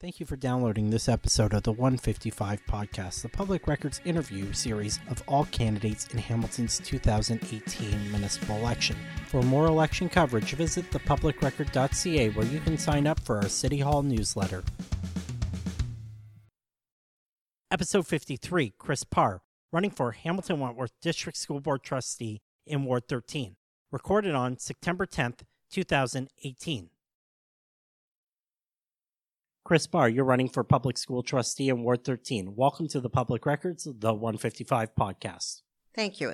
Thank you for downloading this episode of the 155 Podcast, the public records interview series of all candidates in Hamilton's 2018 municipal election. For more election coverage, visit thepublicrecord.ca where you can sign up for our City Hall newsletter. Episode 53, Chris Parr, running for Hamilton-Wentworth District School Board Trustee in Ward 13, recorded on September 10th, 2018. Chris Parr, you're running for Public School Trustee in Ward 13. Welcome to the Public Records, the 155 Podcast. Thank you.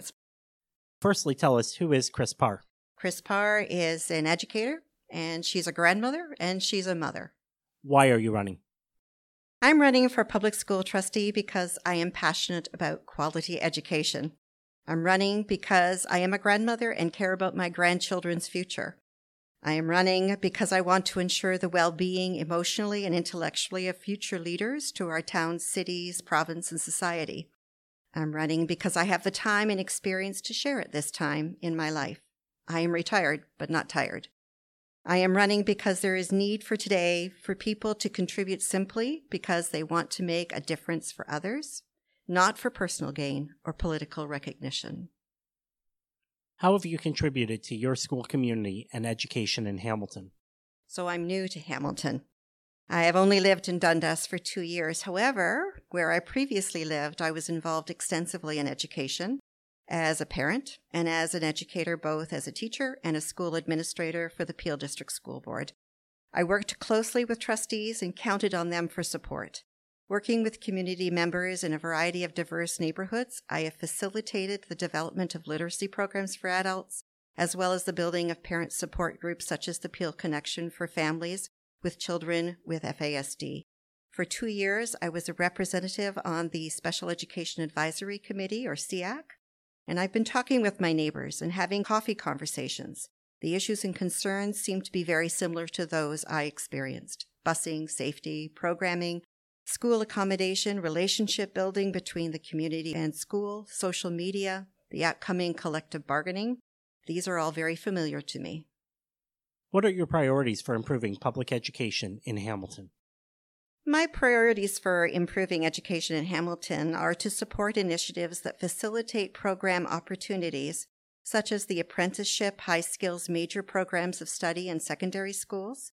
Firstly, tell us, who is Chris Parr? Chris Parr is an educator, and she's a grandmother, and she's a mother. Why are you running? I'm running for Public School Trustee because I am passionate about quality education. I'm running because I am a grandmother and care about my grandchildren's future. I am running because I want to ensure the well-being emotionally and intellectually of future leaders to our town, cities, province, and society. I'm running because I have the time and experience to share at this time in my life. I am retired, but not tired. I am running because there is need for today for people to contribute simply because they want to make a difference for others, not for personal gain or political recognition. How have you contributed to your school community and education in Hamilton? So I'm new to Hamilton. I have only lived in Dundas for 2 years. However, where I previously lived, I was involved extensively in education as a parent and as an educator, both as a teacher and a school administrator for the Peel District School Board. I worked closely with trustees and counted on them for support. Working with community members in a variety of diverse neighborhoods, I have facilitated the development of literacy programs for adults, as well as the building of parent support groups such as the Peel Connection for Families with Children with FASD. For 2 years, I was a representative on the Special Education Advisory Committee, or SEAC, and I've been talking with my neighbors and having coffee conversations. The issues and concerns seem to be very similar to those I experienced: busing, safety, programming, school accommodation, relationship building between the community and school, social media, the upcoming collective bargaining. These are all very familiar to me. What are your priorities for improving public education in Hamilton? My priorities for improving education in Hamilton are to support initiatives that facilitate program opportunities, such as the apprenticeship, high skills major programs of study in secondary schools.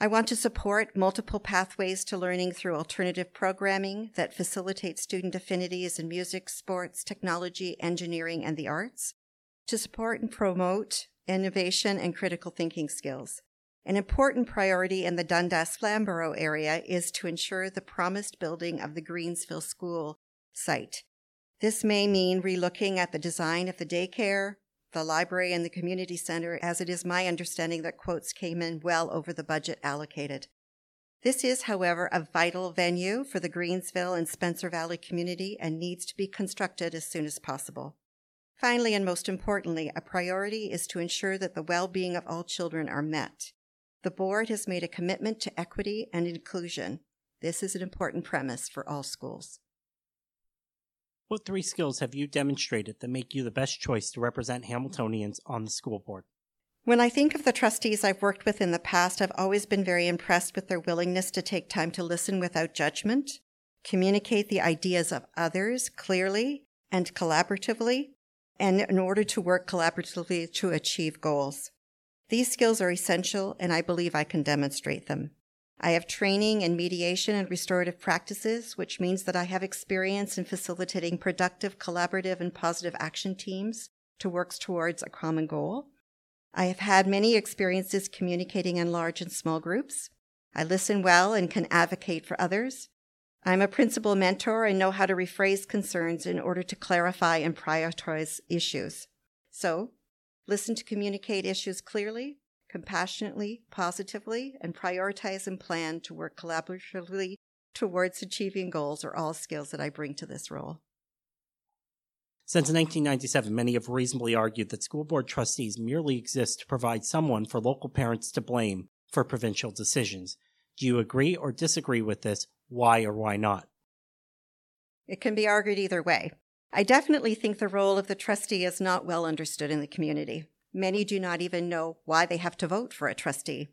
I want to support multiple pathways to learning through alternative programming that facilitates student affinities in music, sports, technology, engineering, and the arts, to support and promote innovation and critical thinking skills. An important priority in the Dundas-Flamborough area is to ensure the promised building of the Greensville School site. This may mean relooking at the design of the daycare, the library, and the community center, as it is my understanding that quotes came in well over the budget allocated. This is, however, a vital venue for the Greensville and Spencer Valley community and needs to be constructed as soon as possible. Finally, and most importantly, a priority is to ensure that the well-being of all children are met. The board has made a commitment to equity and inclusion. This is an important premise for all schools. What 3 skills have you demonstrated that make you the best choice to represent Hamiltonians on the school board? When I think of the trustees I've worked with in the past, I've always been very impressed with their willingness to take time to listen without judgment, communicate the ideas of others clearly and collaboratively, and in order to work collaboratively to achieve goals. These skills are essential, and I believe I can demonstrate them. I have training in mediation and restorative practices, which means that I have experience in facilitating productive, collaborative, and positive action teams to work towards a common goal. I have had many experiences communicating in large and small groups. I listen well and can advocate for others. I'm a principal mentor and know how to rephrase concerns in order to clarify and prioritize issues. So, listen to communicate issues clearly, compassionately, positively, and prioritize and plan to work collaboratively towards achieving goals are all skills that I bring to this role. Since 1997, many have reasonably argued that school board trustees merely exist to provide someone for local parents to blame for provincial decisions. Do you agree or disagree with this? Why or why not? It can be argued either way. I definitely think the role of the trustee is not well understood in the community. Many do not even know why they have to vote for a trustee.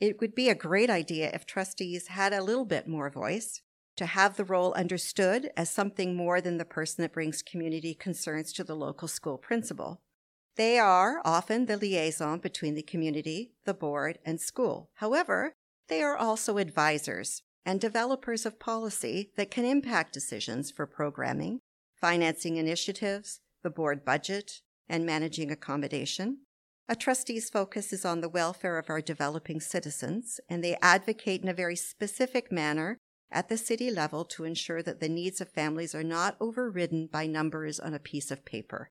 It would be a great idea if trustees had a little bit more voice, to have the role understood as something more than the person that brings community concerns to the local school principal. They are often the liaison between the community, the board, and school. However, they are also advisors and developers of policy that can impact decisions for programming, financing initiatives, the board budget, and managing accommodation. A trustee's focus is on the welfare of our developing citizens, and they advocate in a very specific manner at the city level to ensure that the needs of families are not overridden by numbers on a piece of paper.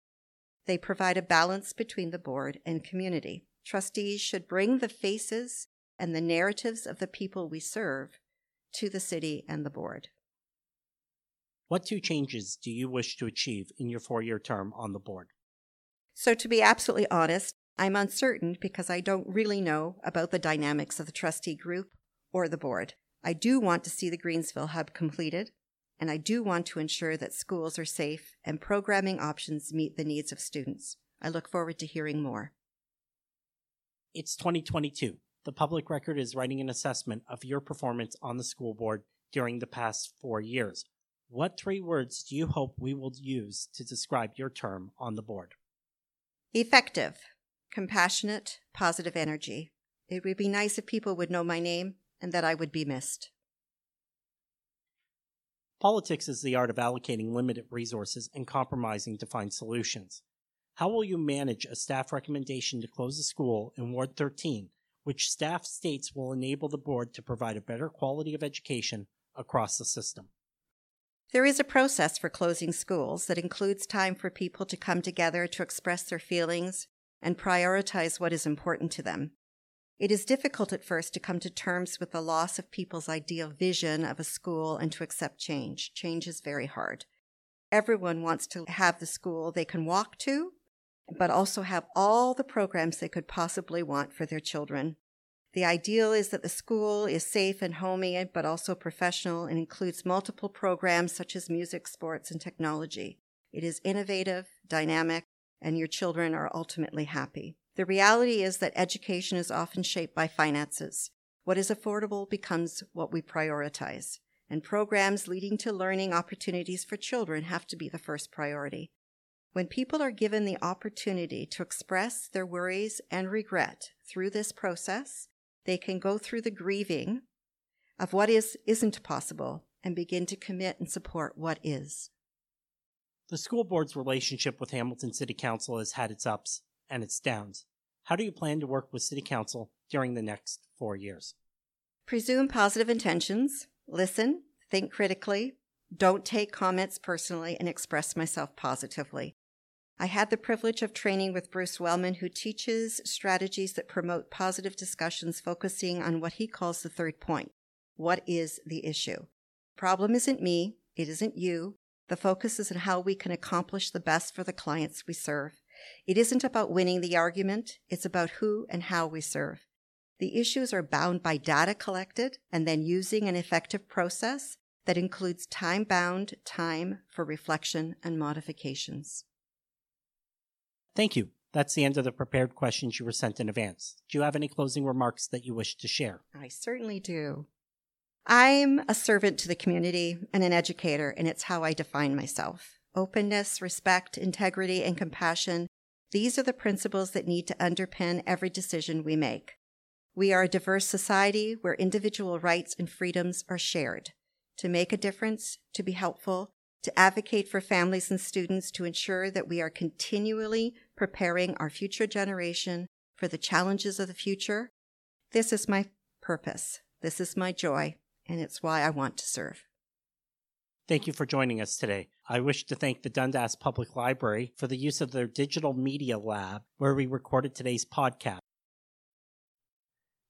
They provide a balance between the board and community. Trustees should bring the faces and the narratives of the people we serve to the city and the board. What two changes do you wish to achieve in your four-year term on the board? So to be absolutely honest, I'm uncertain because I don't really know about the dynamics of the trustee group or the board. I do want to see the Greensville Hub completed, and I do want to ensure that schools are safe and programming options meet the needs of students. I look forward to hearing more. It's 2022. The public record is writing an assessment of your performance on the school board during the past 4 years. What three words do you hope we will use to describe your term on the board? Effective, compassionate, positive energy. It would be nice if people would know my name and that I would be missed. Politics is the art of allocating limited resources and compromising to find solutions. How will you manage a staff recommendation to close a school in Ward 13, which staff states will enable the board to provide a better quality of education across the system? There is a process for closing schools that includes time for people to come together to express their feelings and prioritize what is important to them. It is difficult at first to come to terms with the loss of people's ideal vision of a school and to accept change. Change is very hard. Everyone wants to have the school they can walk to, but also have all the programs they could possibly want for their children. The ideal is that the school is safe and homey, but also professional and includes multiple programs such as music, sports, and technology. It is innovative, dynamic, and your children are ultimately happy. The reality is that education is often shaped by finances. What is affordable becomes what we prioritize, and programs leading to learning opportunities for children have to be the first priority. When people are given the opportunity to express their worries and regret through this process, they can go through the grieving of what isn't possible and begin to commit and support what is. The school board's relationship with Hamilton City Council has had its ups and its downs. How do you plan to work with City Council during the next 4 years? Presume positive intentions, listen, think critically, don't take comments personally, and express myself positively. I had the privilege of training with Bruce Wellman, who teaches strategies that promote positive discussions focusing on what he calls the third point. What is the issue? Problem isn't me. It isn't you. The focus is on how we can accomplish the best for the clients we serve. It isn't about winning the argument. It's about who and how we serve. The issues are bound by data collected and then using an effective process that includes time-bound time for reflection and modifications. Thank you. That's the end of the prepared questions you were sent in advance. Do you have any closing remarks that you wish to share? I certainly do. I'm a servant to the community and an educator, and it's how I define myself. Openness, respect, integrity, and compassion. These are the principles that need to underpin every decision we make. We are a diverse society where individual rights and freedoms are shared. To make a difference, to be helpful, to advocate for families and students, to ensure that we are continually preparing our future generation for the challenges of the future. This is my purpose. This is my joy, and it's why I want to serve. Thank you for joining us today. I wish to thank the Dundas Public Library for the use of their digital media lab, where we recorded today's podcast.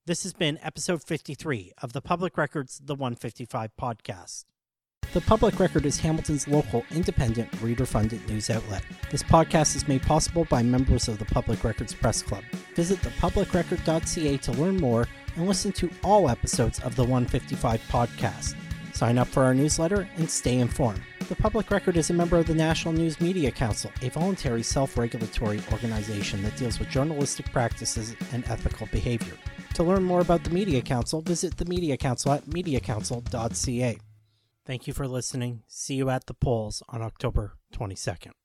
This has been episode 53 of the Public Record's The 155 podcast. The Public Record is Hamilton's local, independent, reader-funded news outlet. This podcast is made possible by members of the Public Records Press Club. Visit thepublicrecord.ca to learn more and listen to all episodes of the 155 podcast. Sign up for our newsletter and stay informed. The Public Record is a member of the National News Media Council, a voluntary self-regulatory organization that deals with journalistic practices and ethical behavior. To learn more about the Media Council, visit the Media Council at mediacouncil.ca. Thank you for listening. See you at the polls on October 22nd.